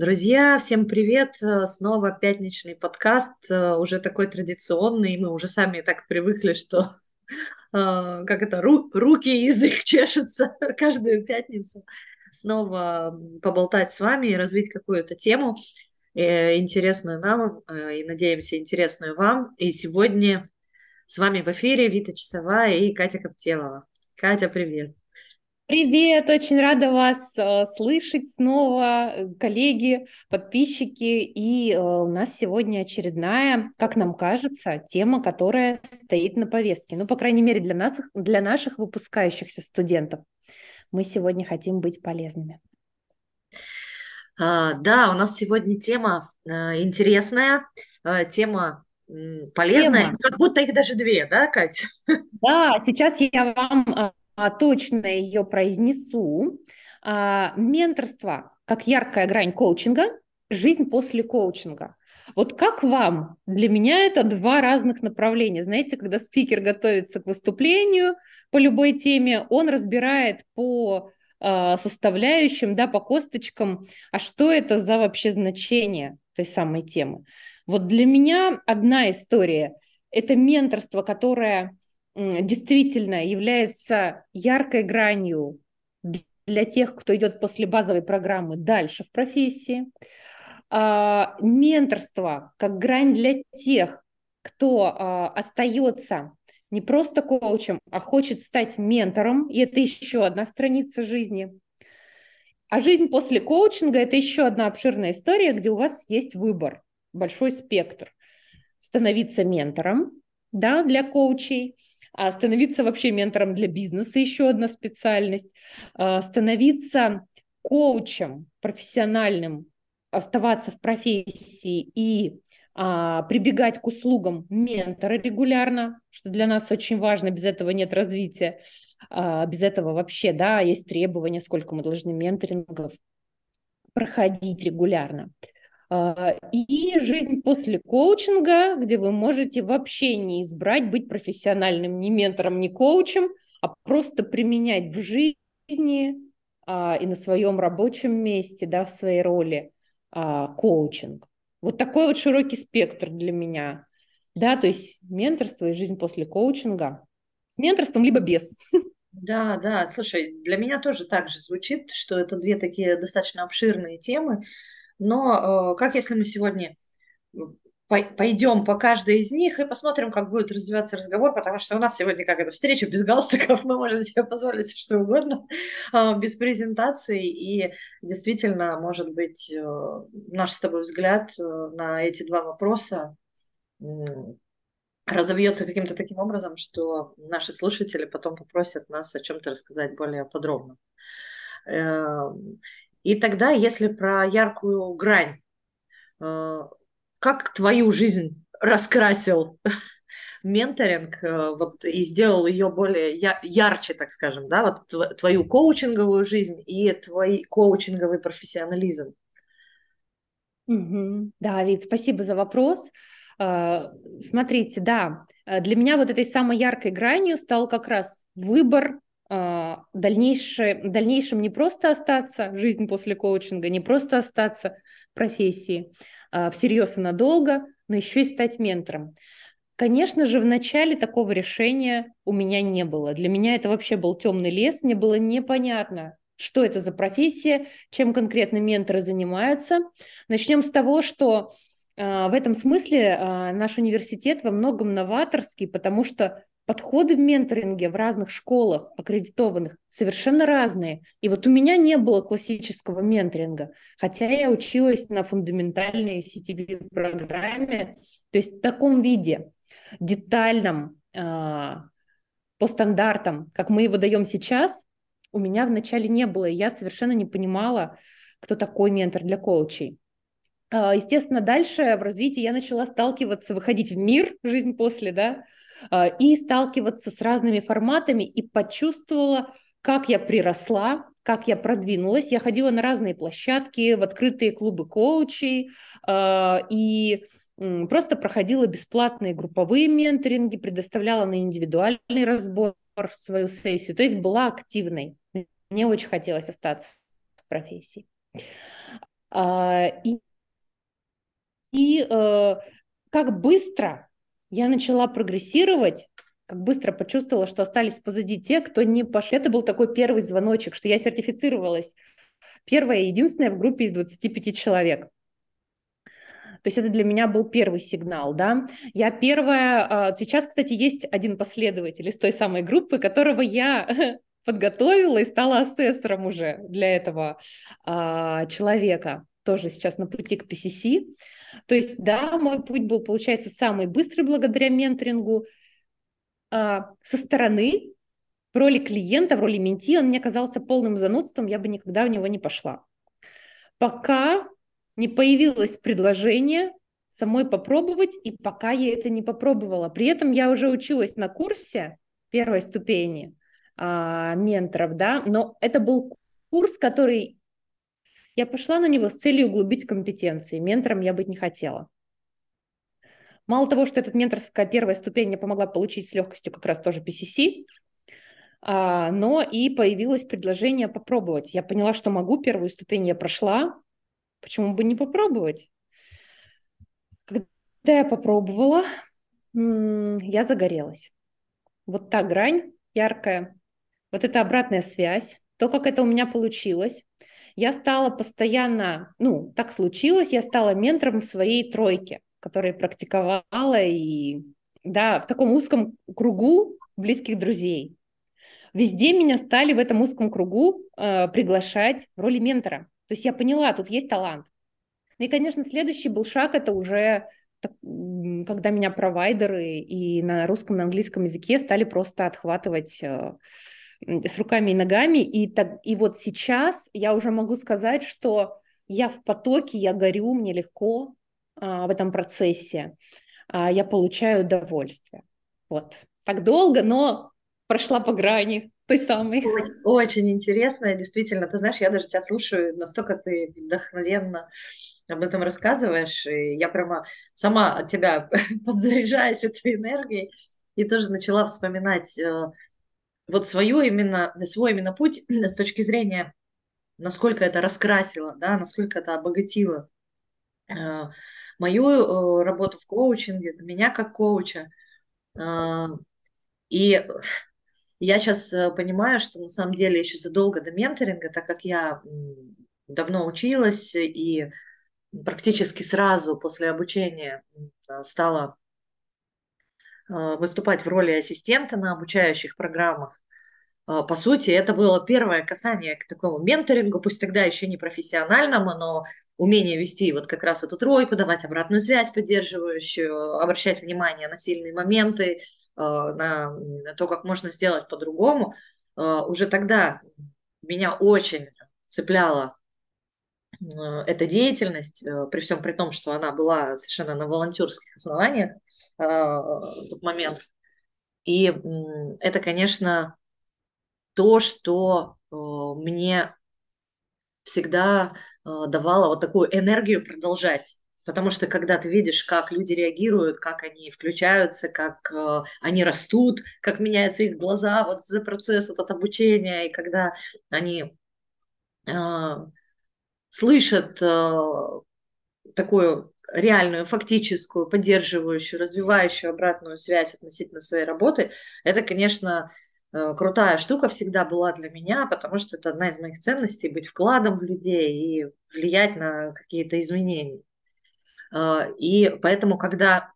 Друзья, всем привет! Снова пятничный подкаст, уже такой традиционный, мы уже сами так привыкли, что руки и язык чешутся каждую пятницу. Снова поболтать с вами и развить какую-то тему, интересную нам и, надеемся, интересную вам. И сегодня с вами в эфире Вита Часова и Катя Коптелова. Катя, привет! Привет, очень рада вас слышать снова, коллеги, подписчики. И у нас сегодня очередная, как нам кажется, тема, которая стоит на повестке. Ну, по крайней мере, для нас, для наших выпускающихся студентов. Мы сегодня хотим быть полезными. Да, у нас сегодня тема интересная, тема полезная. Тема. Как будто их даже две, да, Кать? Да, сейчас я вам... точно ее произнесу. Менторство как яркая грань коучинга, жизнь после коучинга. Вот как вам? Для меня это два разных направления. Знаете, когда спикер готовится к выступлению по любой теме, он разбирает по составляющим, да, по косточкам, а что это за вообще значение той самой темы. Вот для меня одна история – это менторство, которое... действительно является яркой гранью для тех, кто идет после базовой программы дальше в профессии. Менторство как грань для тех, кто остается не просто коучем, а хочет стать ментором, и это еще одна страница жизни. А жизнь после коучинга – это еще одна обширная история, где у вас есть выбор, большой спектр. Становиться ментором, да, для коучей, а становиться вообще ментором для бизнеса, еще одна специальность, становиться коучем профессиональным, оставаться в профессии и прибегать к услугам ментора регулярно, что для нас очень важно, без этого нет развития, без этого вообще, да, есть требования, сколько мы должны менторингов проходить регулярно. И жизнь после коучинга, где вы можете вообще не избрать быть профессиональным ни ментором, ни коучем, а просто применять в жизни и на своем рабочем месте, да, в своей роли коучинг. Вот такой вот широкий спектр для меня. Да, то есть менторство и жизнь после коучинга. С менторством либо без. Да, слушай, для меня тоже так же звучит, что это две такие достаточно обширные темы. Но как если мы сегодня пойдем по каждой из них и посмотрим, как будет развиваться разговор, потому что у нас сегодня какая-то встреча без галстуков, мы можем себе позволить что угодно, без презентации, и действительно, может быть, наш с тобой взгляд на эти два вопроса разовьется каким-то таким образом, что наши слушатели потом попросят нас о чем-то рассказать более подробно. И тогда, если про яркую грань, как твою жизнь раскрасил менторинг, вот, и сделал ее более ярче, так скажем, да, вот твою коучинговую жизнь и твой коучинговый профессионализм? Да, Вит, спасибо за вопрос. Смотрите, да, для меня вот этой самой яркой гранью стал как раз выбор, в дальнейшем не просто остаться, жизнь после коучинга, не просто остаться в профессии всерьез и надолго, но еще и стать ментором. Конечно же, в начале такого решения у меня не было. Для меня это вообще был темный лес, мне было непонятно, что это за профессия, чем конкретно менторы занимаются. Начнем с того, что в этом смысле наш университет во многом новаторский, потому что подходы в менторинге в разных школах аккредитованных совершенно разные. И вот у меня не было классического менторинга, хотя я училась на фундаментальной CTI программе, то есть в таком виде, детальном, по стандартам, как мы его даем сейчас, у меня вначале не было. И я совершенно не понимала, кто такой ментор для коучей. Естественно, дальше в развитии я начала сталкиваться, выходить в мир, жизнь после, да, и сталкиваться с разными форматами, и почувствовала, как я приросла, как я продвинулась. Я ходила на разные площадки, в открытые клубы коучей, и просто проходила бесплатные групповые менторинги, предоставляла на индивидуальный разбор свою сессию, то есть была активной. Мне очень хотелось остаться в профессии. Как быстро я начала прогрессировать, как быстро почувствовала, что остались позади те, кто не пошли. Это был такой первый звоночек, что я сертифицировалась. Первая и единственная в группе из 25 человек. То есть это для меня был первый сигнал, да. Я первая... Сейчас, кстати, есть один последователь из той самой группы, которого я подготовила и стала ассессором уже для этого человека. Тоже сейчас на пути к PCC. То есть, да, мой путь был, получается, самый быстрый благодаря менторингу. Со стороны, в роли клиента, в роли менти, он мне казался полным занудством, я бы никогда в него не пошла. Пока не появилось предложение самой попробовать, и пока я это не попробовала. При этом я уже училась на курсе первой ступени менторов, да, но это был курс, который... Я пошла на него с целью углубить компетенции. Ментором я быть не хотела. Мало того, что эта менторская первая ступень мне помогла получить с легкостью как раз тоже PCC, но и появилось предложение попробовать. Я поняла, что могу, первую ступень я прошла, почему бы не попробовать? Когда я попробовала, я загорелась. Вот та грань яркая, вот эта обратная связь, то, как это у меня получилось. Я стала постоянно, ну, так случилось, я стала ментором в своей тройке, которую практиковала и, да, в таком узком кругу близких друзей. Везде меня стали в этом узком кругу приглашать в роли ментора. То есть я поняла, тут есть талант. И, конечно, следующий был шаг, это уже когда меня провайдеры и на русском, на английском языке стали просто отхватывать с руками и ногами. И вот сейчас я уже могу сказать, что я в потоке, я горю, мне легко в этом процессе, я получаю удовольствие. Вот. Так долго, но прошла по грани той самой. Очень интересно, действительно. Ты знаешь, я даже тебя слушаю, настолько ты вдохновенно об этом рассказываешь, и я прямо сама от тебя подзаряжаюсь этой энергией и тоже начала вспоминать вот свой именно путь с точки зрения, насколько это раскрасило, да, насколько это обогатило мою работу в коучинге, меня как коуча. И я сейчас понимаю, что на самом деле еще задолго до менторинга, так как я давно училась и практически сразу после обучения стала выступать в роли ассистента на обучающих программах, по сути, это было первое касание к такому менторингу, пусть тогда еще не профессиональному, но умение вести вот как раз эту тройку, давать обратную связь поддерживающую, обращать внимание на сильные моменты, на то, как можно сделать по-другому. Уже тогда меня очень цепляла эта деятельность, при всем при том, что она была совершенно на волонтерских основаниях в тот момент. И это, конечно... то, что мне всегда давало вот такую энергию продолжать. Потому что когда ты видишь, как люди реагируют, как они включаются, как они растут, как меняются их глаза вот за процесс этот обучения, и когда они слышат такую реальную, фактическую, поддерживающую, развивающую обратную связь относительно своей работы, это, конечно... крутая штука всегда была для меня, потому что это одна из моих ценностей – быть вкладом в людей и влиять на какие-то изменения. И поэтому, когда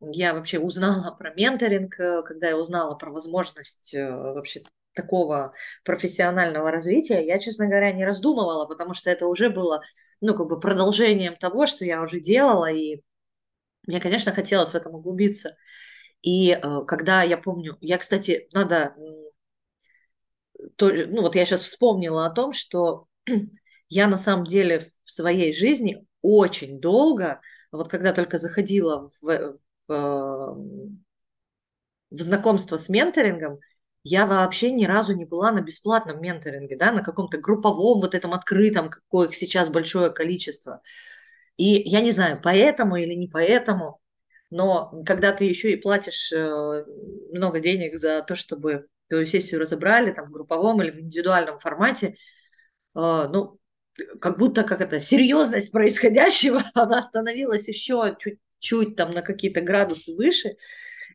я вообще узнала про менторинг, когда я узнала про возможность вообще такого профессионального развития, я, честно говоря, не раздумывала, потому что это уже было, ну, как бы продолжением того, что я уже делала, и мне, конечно, хотелось в этом углубиться. И когда я помню, я, кстати, надо, ну вот я сейчас вспомнила о том, что я на самом деле в своей жизни очень долго, вот когда только заходила в знакомство с менторингом, я вообще ни разу не была на бесплатном менторинге, да, на каком-то групповом, вот этом открытом, какое сейчас большое количество. И я не знаю, поэтому или не поэтому, но когда ты еще и платишь много денег за то, чтобы твою сессию разобрали там, в групповом или в индивидуальном формате, ну, как будто как это, серьезность происходящего, она становилась еще чуть-чуть там на какие-то градусы выше.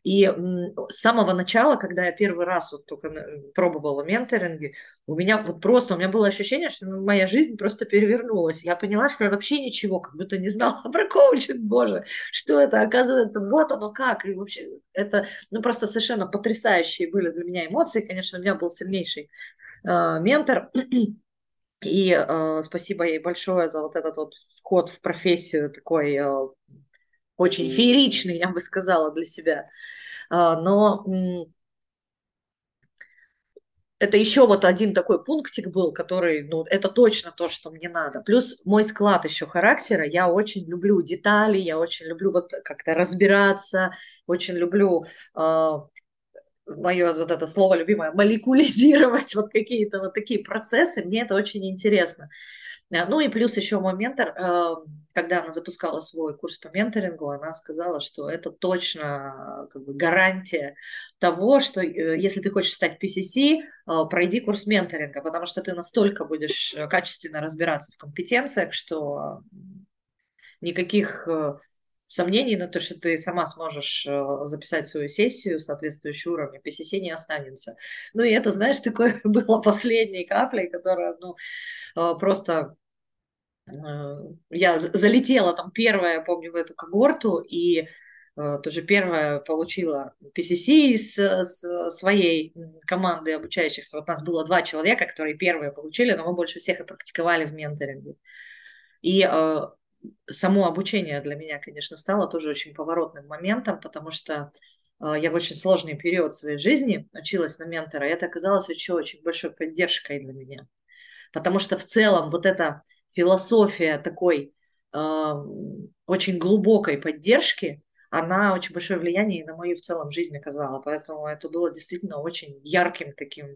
И с самого начала, когда я первый раз вот только пробовала менторинги, у меня было ощущение, что моя жизнь просто перевернулась. Я поняла, что я вообще ничего, как будто не знала про коучинг, боже, что это, оказывается, вот оно как. И вообще это, просто совершенно потрясающие были для меня эмоции. Конечно, у меня был сильнейший ментор. И спасибо ей большое за вот этот вот вход в профессию такой... очень фееричный, я бы сказала, для себя. Но это еще вот один такой пунктик был, который, это точно то, что мне надо. Плюс мой склад еще характера. Я очень люблю детали, я очень люблю вот как-то разбираться, очень люблю... мое вот это слово любимое, молекулизировать вот какие-то вот такие процессы, мне это очень интересно. Ну и плюс еще мой ментор, когда она запускала свой курс по менторингу, она сказала, что это точно как бы гарантия того, что если ты хочешь стать PCC, пройди курс менторинга, потому что ты настолько будешь качественно разбираться в компетенциях, что никаких... сомнений на то, что ты сама сможешь записать свою сессию, соответствующую уровню, PCC не останется. Ну и это, знаешь, такое было последней каплей, которая, просто... Я залетела там первая, помню, в эту когорту, и тоже первая получила PCC из своей команды обучающихся. Вот нас было 2 человека, которые первые получили, но мы больше всех и практиковали в менторинге. И... само обучение для меня, конечно, стало тоже очень поворотным моментом, потому что я в очень сложный период своей жизни училась на ментора, и это оказалось еще очень большой поддержкой для меня. Потому что в целом вот эта философия такой очень глубокой поддержки, она очень большое влияние на мою в целом жизнь оказала. Поэтому это было действительно очень ярким таким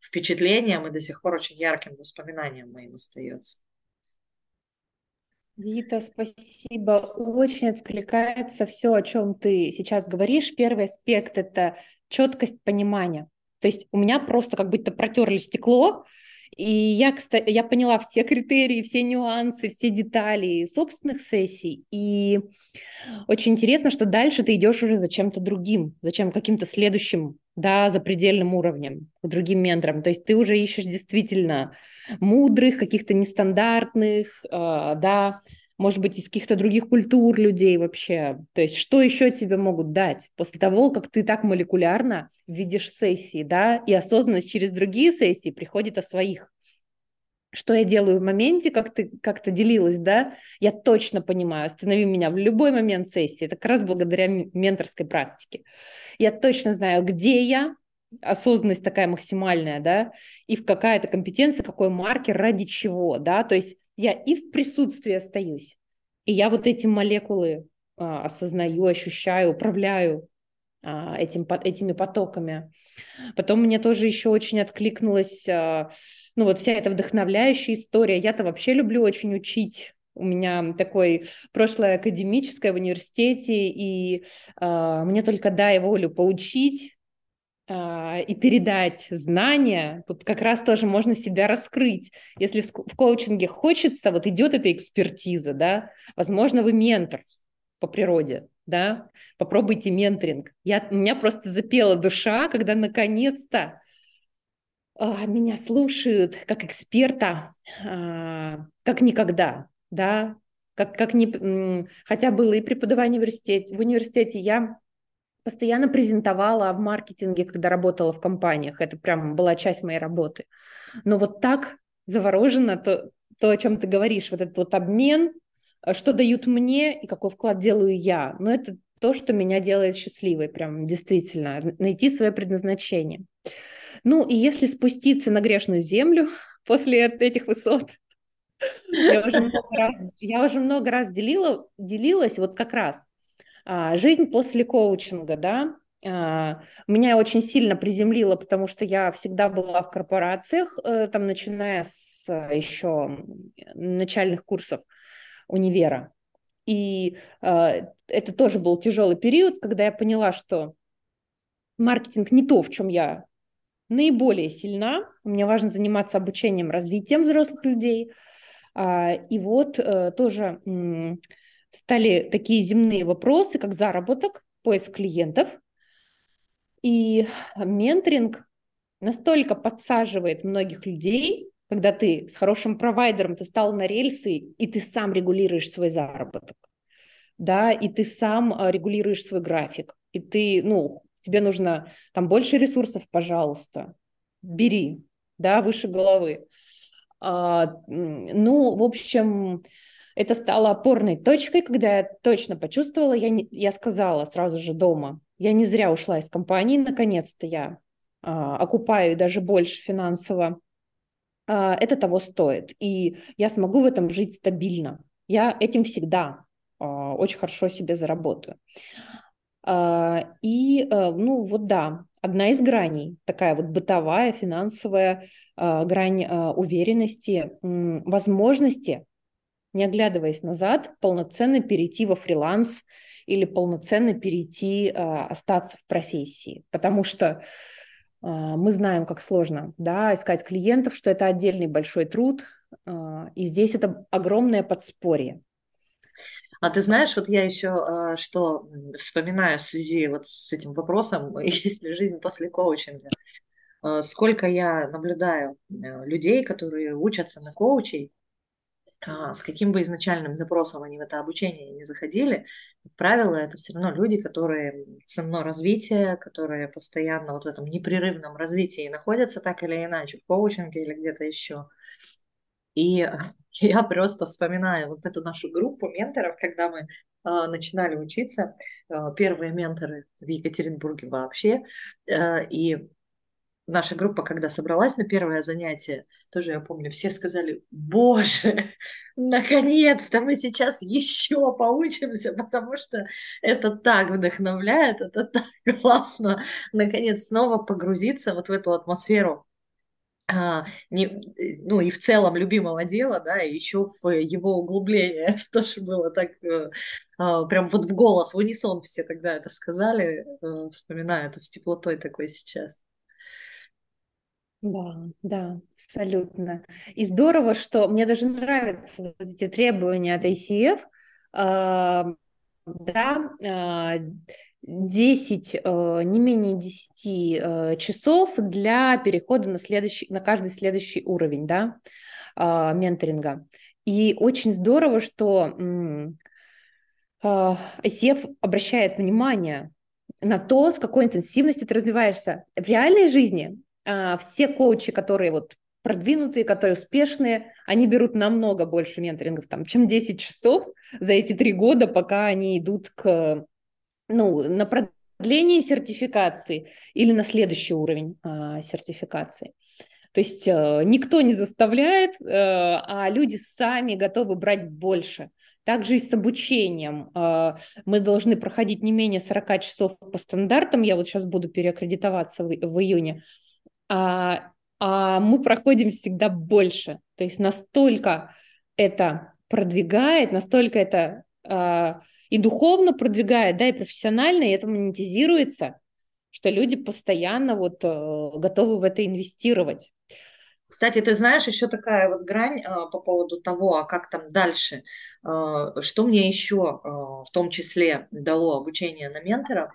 впечатлением и до сих пор очень ярким воспоминанием моим остается. Вита, спасибо. Очень откликается все, о чем ты сейчас говоришь. Первый аспект – это четкость понимания. То есть у меня просто как будто протерли стекло, и я поняла все критерии, все нюансы, все детали собственных сессий. И очень интересно, что дальше ты идешь уже за чем-то другим, каким-то следующим, запредельным уровнем, к другим менторам. То есть ты уже ищешь действительно мудрых, каких-то нестандартных, может быть, из каких-то других культур людей вообще. То есть что еще тебе могут дать после того, как ты так молекулярно видишь сессии, и осознанность через другие сессии приходит о своих. Что я делаю в моменте, как ты как-то делилась, я точно понимаю, останови меня в любой момент сессии, это как раз благодаря менторской практике. Я точно знаю, где я, осознанность такая максимальная, и в какая-то компетенция, какой маркер, ради чего, то есть я и в присутствии остаюсь, и я вот эти молекулы осознаю, ощущаю, управляю этими потоками. Потом мне тоже еще очень откликнулась... вся эта вдохновляющая история. Я-то вообще люблю очень учить. У меня такое прошлое академическое в университете, и мне только дай волю поучить и передать знания. Тут как раз тоже можно себя раскрыть. Если в коучинге хочется, идет эта экспертиза, возможно, вы ментор по природе, попробуйте менторинг. У меня просто запела душа, когда наконец-то меня слушают как эксперта, как никогда, хотя было и преподавание в университете, я постоянно презентовала в маркетинге, когда работала в компаниях, это прям была часть моей работы, но так заворожено то, о чем ты говоришь, этот обмен, что дают мне и какой вклад делаю я, это то, что меня делает счастливой, прям действительно, найти свое предназначение. И если спуститься на грешную землю после этих высот, я уже много раз делилась, как раз жизнь после коучинга, меня очень сильно приземлило, потому что я всегда была в корпорациях, там, начиная с еще начальных курсов универа, и это тоже был тяжелый период, когда я поняла, что маркетинг не то, в чем я наиболее сильна. Мне важно заниматься обучением, развитием взрослых людей. И вот тоже стали такие земные вопросы, как заработок, поиск клиентов. И менторинг настолько подсаживает многих людей, когда ты с хорошим провайдером, ты встал на рельсы, и ты сам регулируешь свой заработок, да, и ты сам регулируешь свой график, и ты, ну, тебе нужно там больше ресурсов, пожалуйста, бери, да, выше головы. Ну, в общем, это стало опорной точкой, когда я точно почувствовала, я сказала сразу же дома, я не зря ушла из компании, наконец-то я окупаю даже больше финансово. Это того стоит, и я смогу в этом жить стабильно. Я этим всегда очень хорошо себе заработаю. И, ну, вот да, одна из граней, такая вот бытовая, финансовая грань уверенности, возможности, не оглядываясь назад, полноценно перейти во фриланс или полноценно перейти, остаться в профессии, потому что мы знаем, как сложно, да, искать клиентов, что это отдельный большой труд, и здесь это огромное подспорье. А ты знаешь, вот я еще что вспоминаю в связи вот с этим вопросом, есть ли жизнь после коучинга. Сколько я наблюдаю людей, которые учатся на коучей, с каким бы изначальным запросом они в это обучение не заходили, как правило, это все равно люди, которые ценно развитие, которые постоянно вот в этом непрерывном развитии находятся так или иначе, в коучинге или где-то еще. И я просто вспоминаю вот эту нашу группу менторов, когда мы начинали учиться, первые менторы в Екатеринбурге вообще, и наша группа, когда собралась на первое занятие, тоже я помню, все сказали: «Боже, наконец-то мы сейчас еще поучимся, потому что это так вдохновляет, это так классно, наконец снова погрузиться вот в эту атмосферу». Ну и в целом любимого дела, да, и еще в его углубление, это тоже было так, прям вот в голос, в унисон все тогда это сказали, вспоминаю это с теплотой такой сейчас. Да, да, абсолютно. И здорово, что мне даже нравятся вот эти требования от ICF, да, 10, не менее 10 часов для перехода на каждый следующий уровень, да, менторинга. И очень здорово, что ICF обращает внимание на то, с какой интенсивностью ты развиваешься. В реальной жизни все коучи, которые вот продвинутые, которые успешные, они берут намного больше менторингов, там, чем 10 часов за эти 3 года, пока они идут к... Ну, на продление сертификации или на следующий уровень сертификации. То есть никто не заставляет, а люди сами готовы брать больше. Также и с обучением. Мы должны проходить не менее 40 часов по стандартам. Я вот сейчас буду переаккредитоваться в июне. А мы проходим всегда больше. То есть настолько это продвигает, настолько это... И духовно продвигает, да, и профессионально, и это монетизируется, что люди постоянно вот готовы в это инвестировать. Кстати, ты знаешь, еще такая вот грань по поводу того, а как там дальше, что мне еще в том числе дало обучение на менторов,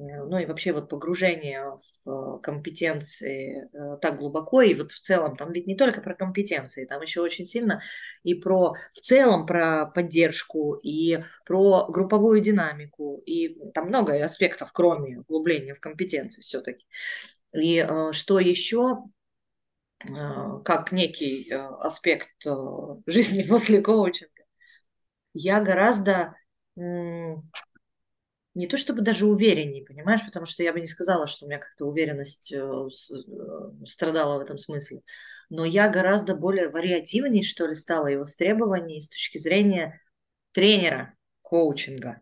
ну и вообще вот погружение в компетенции так глубоко, и вот в целом там ведь не только про компетенции, там еще очень сильно и про, в целом про поддержку, и про групповую динамику, и там много аспектов, кроме углубления в компетенции все-таки. И что еще, как некий аспект жизни после коучинга, я гораздо... не то чтобы даже увереннее, понимаешь, потому что я бы не сказала, что у меня как-то уверенность страдала в этом смысле, но я гораздо более вариативнее, что ли, стала и востребованнее с точки зрения тренера коучинга,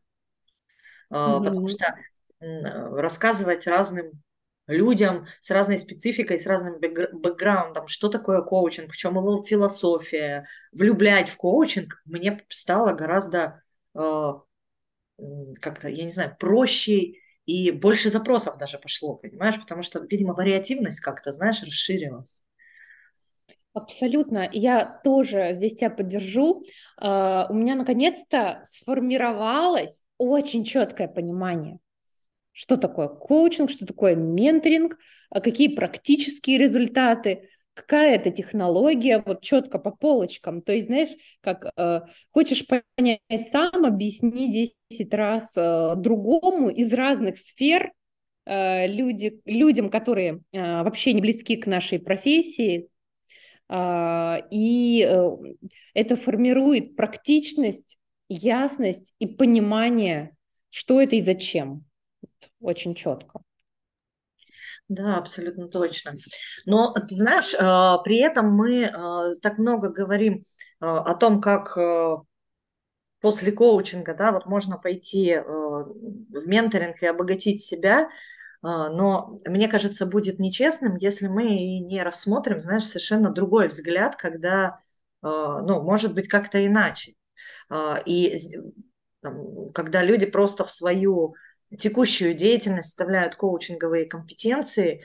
потому что рассказывать разным людям с разной спецификой, с разным бэкграундом, что такое коучинг, в чем его философия, влюблять в коучинг мне стало гораздо... как-то, я не знаю, проще И больше запросов даже пошло, понимаешь? Потому что, видимо, вариативность как-то, знаешь, расширилась. Абсолютно. Я тоже здесь тебя поддержу. У меня наконец-то сформировалось очень четкое понимание, что такое коучинг, что такое менторинг, какие практические результаты, какая это технология, вот четко по полочкам. То есть, знаешь, как хочешь понять сам, объясни 10 раз другому из разных сфер, людям, которые вообще не близки к нашей профессии, и это формирует практичность, ясность и понимание, что это и зачем. Очень четко. Да, абсолютно точно. Но, ты знаешь, при этом мы так много говорим о том, как после коучинга, да, вот можно пойти в менторинг и обогатить себя, но мне кажется, будет нечестным, если мы не рассмотрим, знаешь, совершенно другой взгляд, когда, ну, может быть, как-то иначе. И когда люди просто в свою текущую деятельность вставляют коучинговые компетенции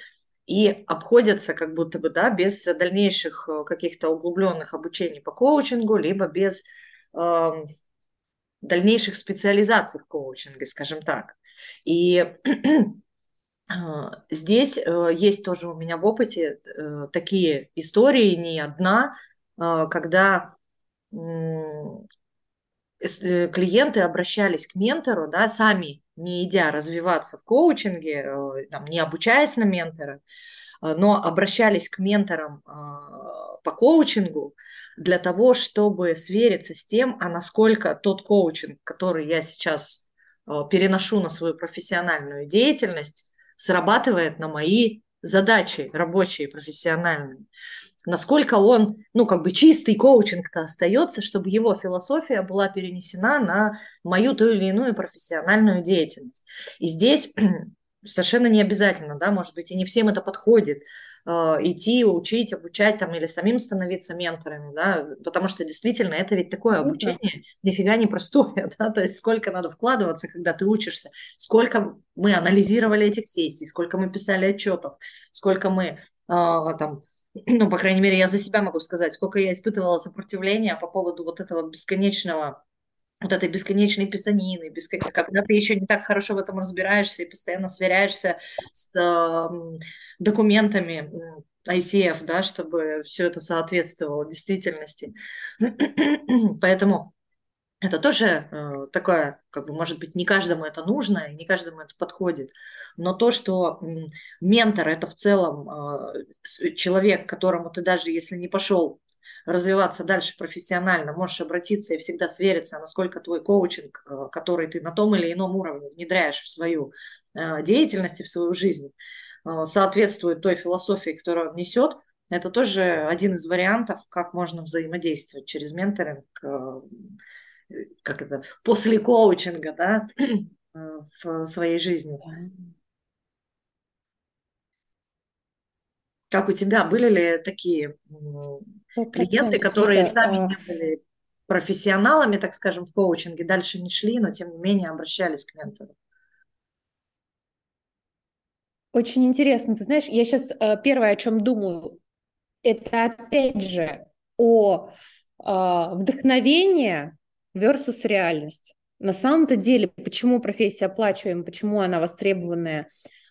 и обходятся как будто бы, да, без дальнейших каких-то углубленных обучений по коучингу, либо без дальнейших специализаций в коучинге, скажем так. И здесь есть тоже у меня в опыте такие истории, не одна, когда клиенты обращались к ментору, да, сами не идя развиваться в коучинге, там, не обучаясь на ментора, но обращались к менторам по коучингу для того, чтобы свериться с тем, а насколько тот коучинг, который я сейчас переношу на свою профессиональную деятельность, срабатывает на мои задачи рабочие, профессиональные. Насколько он, ну, как бы чистый коучинг-то остается, чтобы его философия была перенесена на мою ту или иную профессиональную деятельность. И здесь совершенно не обязательно, да, может быть, и не всем это подходит, идти, учить, обучать там, или самим становиться менторами, да, потому что действительно это ведь такое обучение нифига не простое, да, то есть сколько надо вкладываться, когда ты учишься, сколько мы анализировали этих сессий, сколько мы писали отчетов, сколько мы там, ну, по крайней мере, я за себя могу сказать, сколько я испытывала сопротивления по поводу вот этого бесконечного, вот этой бесконечной писанины, когда ты еще не так хорошо в этом разбираешься и постоянно сверяешься с документами ICF, да, чтобы все это соответствовало действительности. Поэтому это тоже такое, как бы, может быть, не каждому это нужно, не каждому это подходит, но то, что ментор – это в целом человек, к которому ты даже если не пошел развиваться дальше профессионально, можешь обратиться и всегда свериться, насколько твой коучинг, который ты на том или ином уровне внедряешь в свою деятельность и в свою жизнь, соответствует той философии, которую он несет. Это тоже один из вариантов, как можно взаимодействовать через менторинг, как это, после коучинга, да, в своей жизни. Как у тебя, были ли такие клиенты, которые сами не были профессионалами, так скажем, в коучинге, дальше не шли, но тем не менее обращались к ментору? Очень интересно. Ты знаешь, я сейчас первое, о чем думаю, это опять же о вдохновении versus реальность. На самом-то деле, почему профессия оплачиваемая, почему она востребованная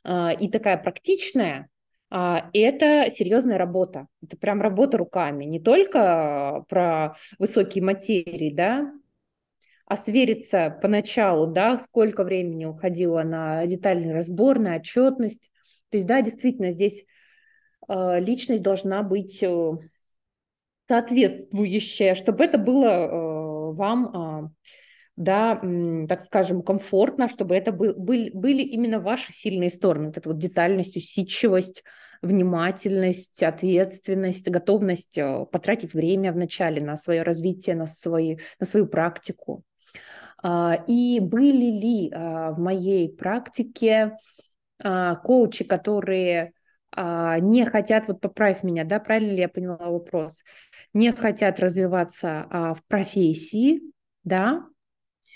и такая практичная, это серьезная работа. Это прям работа руками. Не только про высокие материи, да, а свериться поначалу, да, сколько времени уходило на детальный разбор, на отчетность. То есть, да, действительно, здесь личность должна быть соответствующая, чтобы это было вам, да, так скажем, комфортно, чтобы это были именно ваши сильные стороны. Вот эта вот детальность, усидчивость, внимательность, ответственность, готовность потратить время вначале на свое развитие, на свою практику. И были ли в моей практике коучи, которые не хотят, вот поправь меня, да, правильно ли я поняла вопрос, не хотят развиваться в профессии, да,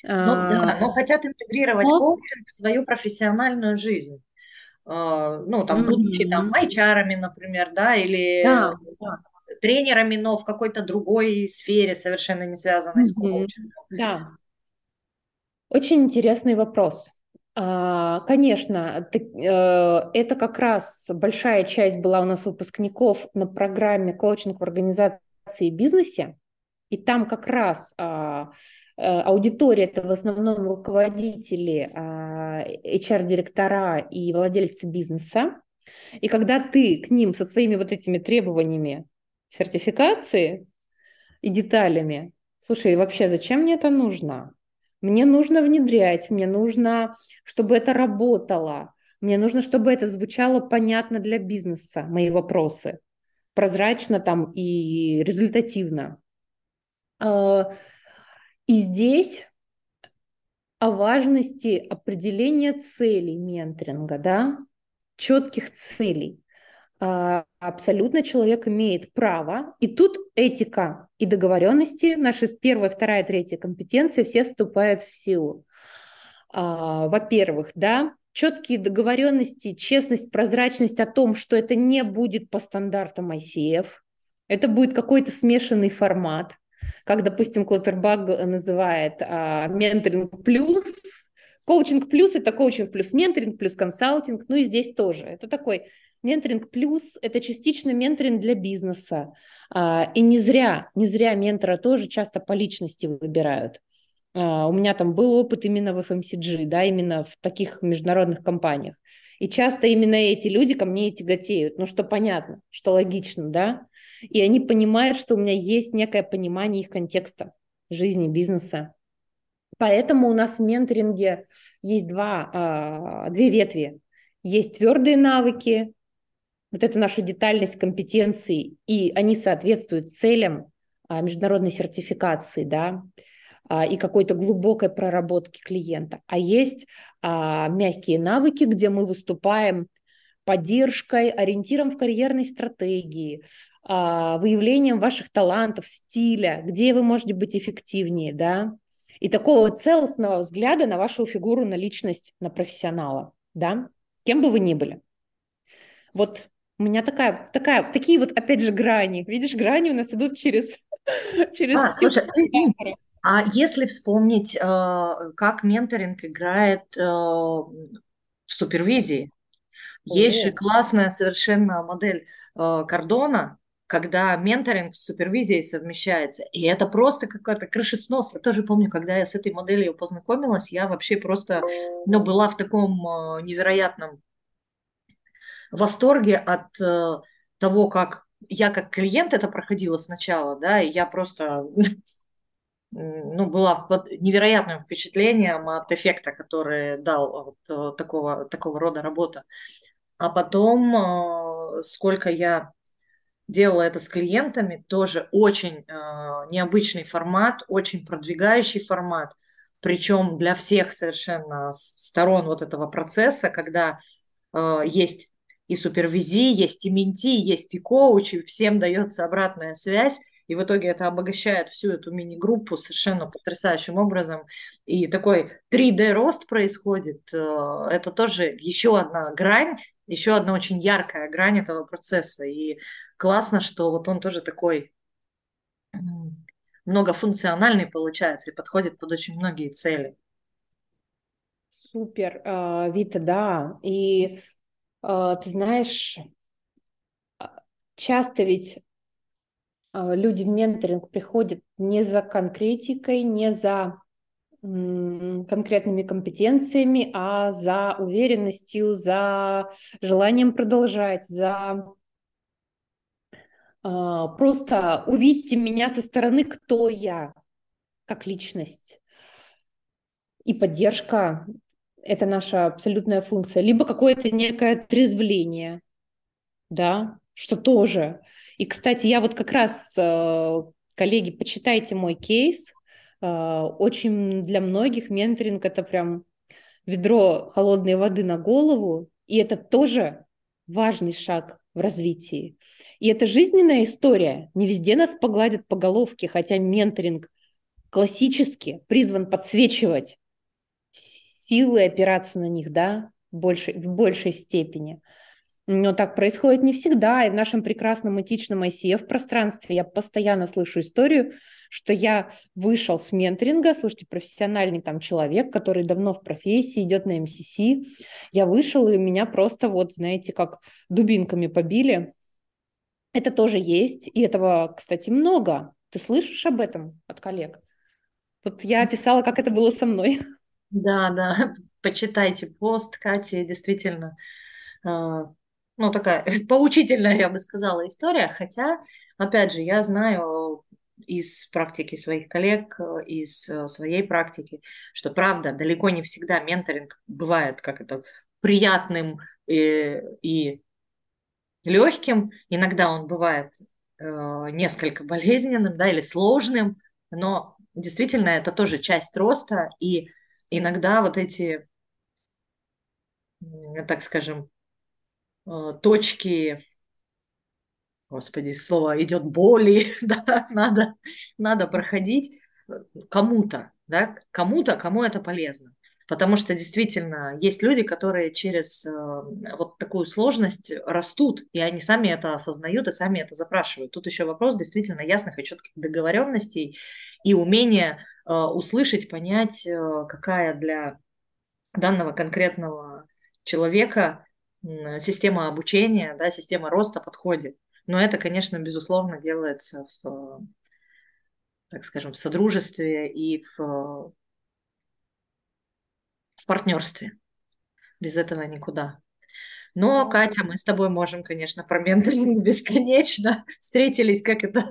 Но хотят интегрировать коучинг в свою профессиональную жизнь. Ну, там, будучи там HR-ами, например, да, или тренерами, но в какой-то другой сфере, совершенно не связанной с коучингом. Да. Очень интересный вопрос. Конечно, это как раз большая часть была у нас выпускников на программе «Коучинг в организации и бизнесе», и там как раз аудитория – это в основном руководители, HR-директора и владельцы бизнеса. И когда ты к ним со своими вот этими требованиями сертификации и деталями, слушай, вообще зачем мне это нужно? Мне нужно внедрять, мне нужно, чтобы это работало, мне нужно, чтобы это звучало понятно для бизнеса, мои вопросы, прозрачно там и результативно. И здесь о важности определения целей менторинга, да, четких целей. Абсолютно человек имеет право. И тут этика и договоренности, наши первая, вторая, третья компетенции, все вступают в силу. Во-первых, да, четкие договоренности, честность, прозрачность о том, что это не будет по стандартам ICF, это будет какой-то смешанный формат, как, допустим, Клаттербак называет менторинг плюс. Коучинг плюс – это коучинг плюс менторинг плюс консалтинг, ну и здесь тоже. Это такой... Менторинг плюс – это частично менторинг для бизнеса. И не зря ментора тоже часто по личности выбирают. У меня там был опыт именно в FMCG, да, именно в таких международных компаниях. И часто именно эти люди ко мне и тяготеют. Ну, что понятно, что логично, да. И они понимают, что у меня есть некое понимание их контекста жизни, бизнеса. Поэтому у нас в менторинге есть две ветви. Есть твердые навыки. Вот это наша детальность компетенций, и они соответствуют целям международной сертификации, да, и какой-то глубокой проработки клиента. А есть мягкие навыки, где мы выступаем поддержкой, ориентиром в карьерной стратегии, выявлением ваших талантов, стиля, где вы можете быть эффективнее, да, и такого целостного взгляда на вашу фигуру, на личность, на профессионала, да, кем бы вы ни были. Вот у меня такие вот, опять же, грани. Видишь, грани у нас идут через слушай, а если вспомнить, как менторинг играет в супервизии? Есть же классная совершенно модель Кордона, когда менторинг с супервизией совмещается. И это просто какой-то крышеснос. Я тоже помню, когда я с этой моделью познакомилась, я вообще просто была в таком невероятном восторге от того, как я как клиент это проходила сначала, да, и я просто была под невероятным впечатлением от эффекта, который дал вот такого рода работа. А потом, сколько я делала это с клиентами, тоже очень необычный формат, очень продвигающий формат, причем для всех совершенно сторон вот этого процесса, когда есть и супервизи, есть и менти, есть и коучи, всем дается обратная связь, и в итоге это обогащает всю эту мини-группу совершенно потрясающим образом, и такой 3D-рост происходит, это тоже еще одна грань, еще одна очень яркая грань этого процесса, и классно, что вот он тоже такой многофункциональный получается и подходит под очень многие цели. Супер, Вита, да, и ты знаешь, часто ведь люди в менторинг приходят не за конкретикой, не за конкретными компетенциями, а за уверенностью, за желанием продолжать, за просто увидьте меня со стороны, кто я, как личность. И поддержка – это наша абсолютная функция, либо какое-то некое отрезвление, да, что тоже. И, кстати, я вот как раз, коллеги, почитайте мой кейс. Очень для многих менторинг – это прям ведро холодной воды на голову, и это тоже важный шаг в развитии. И это жизненная история. Не везде нас погладят по головке, хотя менторинг классически призван подсвечивать силы, опираться на них, да, в большей степени. Но так происходит не всегда, и в нашем прекрасном этичном ICF-пространстве я постоянно слышу историю, что я вышел с менторинга, слушайте, профессиональный там человек, который давно в профессии, идет на MCC, я вышел, и меня просто вот, знаете, как дубинками побили. Это тоже есть, и этого, кстати, много. Ты слышишь об этом от коллег? Вот я описала, как это было со мной. Да, да, почитайте пост, Катя, действительно... Ну, такая поучительная, я бы сказала, история. Хотя, опять же, я знаю из практики своих коллег, из своей практики, что, правда, далеко не всегда менторинг бывает как это приятным и легким. Иногда он бывает несколько болезненным, да, или сложным. Но действительно это тоже часть роста. И иногда вот эти, так скажем, точки, господи, слово идет боли, да, надо проходить кому-то, да, кому-то, кому это полезно. Потому что действительно есть люди, которые через вот такую сложность растут, и они сами это осознают и сами это запрашивают. Тут еще вопрос действительно ясных и четких договоренностей и умения услышать, понять, какая для данного конкретного человека система обучения, да, система роста подходит. Но это, конечно, безусловно, делается в, так скажем, в содружестве и в партнерстве. Без этого никуда. Но, Катя, мы с тобой можем, конечно, про менторинг бесконечно. Встретились, как это...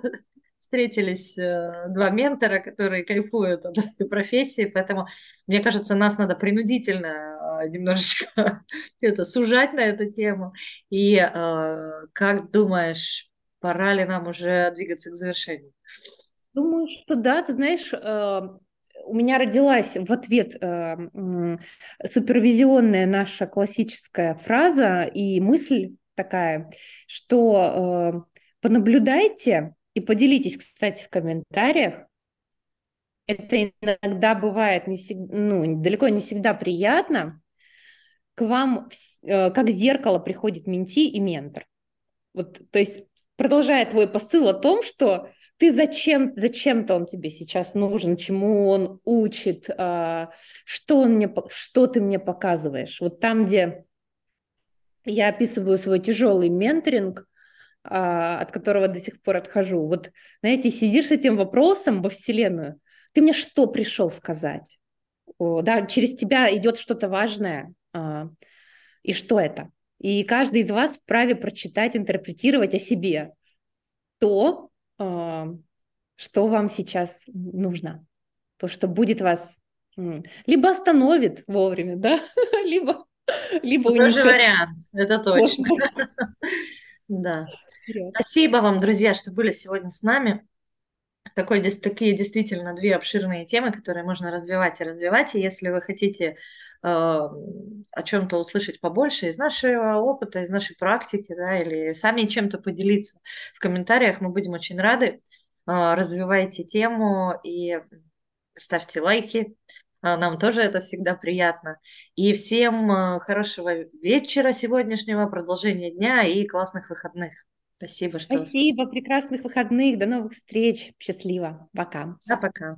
Встретились два ментора, которые кайфуют от этой профессии, поэтому, мне кажется, нас надо принудительно немножечко это, сужать на эту тему. И как думаешь, пора ли нам уже двигаться к завершению? Думаю, что да. Ты знаешь, у меня родилась в ответ супервизионная наша классическая фраза и мысль такая, что понаблюдайте, и поделитесь, кстати, в комментариях. Это иногда бывает не всегда, ну, далеко не всегда приятно. К вам как зеркало приходит менти и ментор. Вот, то есть продолжая твой посыл о том, что ты зачем-то он тебе сейчас нужен, чему он учит, что ты мне показываешь. Вот там, где я описываю свой тяжелый менторинг, от которого до сих пор отхожу. Вот, знаете, сидишь с этим вопросом во Вселенную, ты мне что пришел сказать? Да, через тебя идет что-то важное, и что это? И каждый из вас вправе прочитать, интерпретировать о себе то, что вам сейчас нужно, то, что будет вас либо остановит вовремя, да, либо унесет. Тоже вариант, это точно. Да. Привет. Спасибо вам, друзья, что были сегодня с нами. Такие действительно две обширные темы, которые можно развивать и развивать. И если вы хотите о чем-то услышать побольше из нашего опыта, из нашей практики, да, или сами чем-то поделиться в комментариях, мы будем очень рады. Развивайте тему и ставьте лайки. Нам тоже это всегда приятно. И всем хорошего вечера сегодняшнего, продолжения дня и классных выходных. Спасибо, что... Спасибо, прекрасных выходных. До новых встреч. Счастливо. Пока. Да, пока.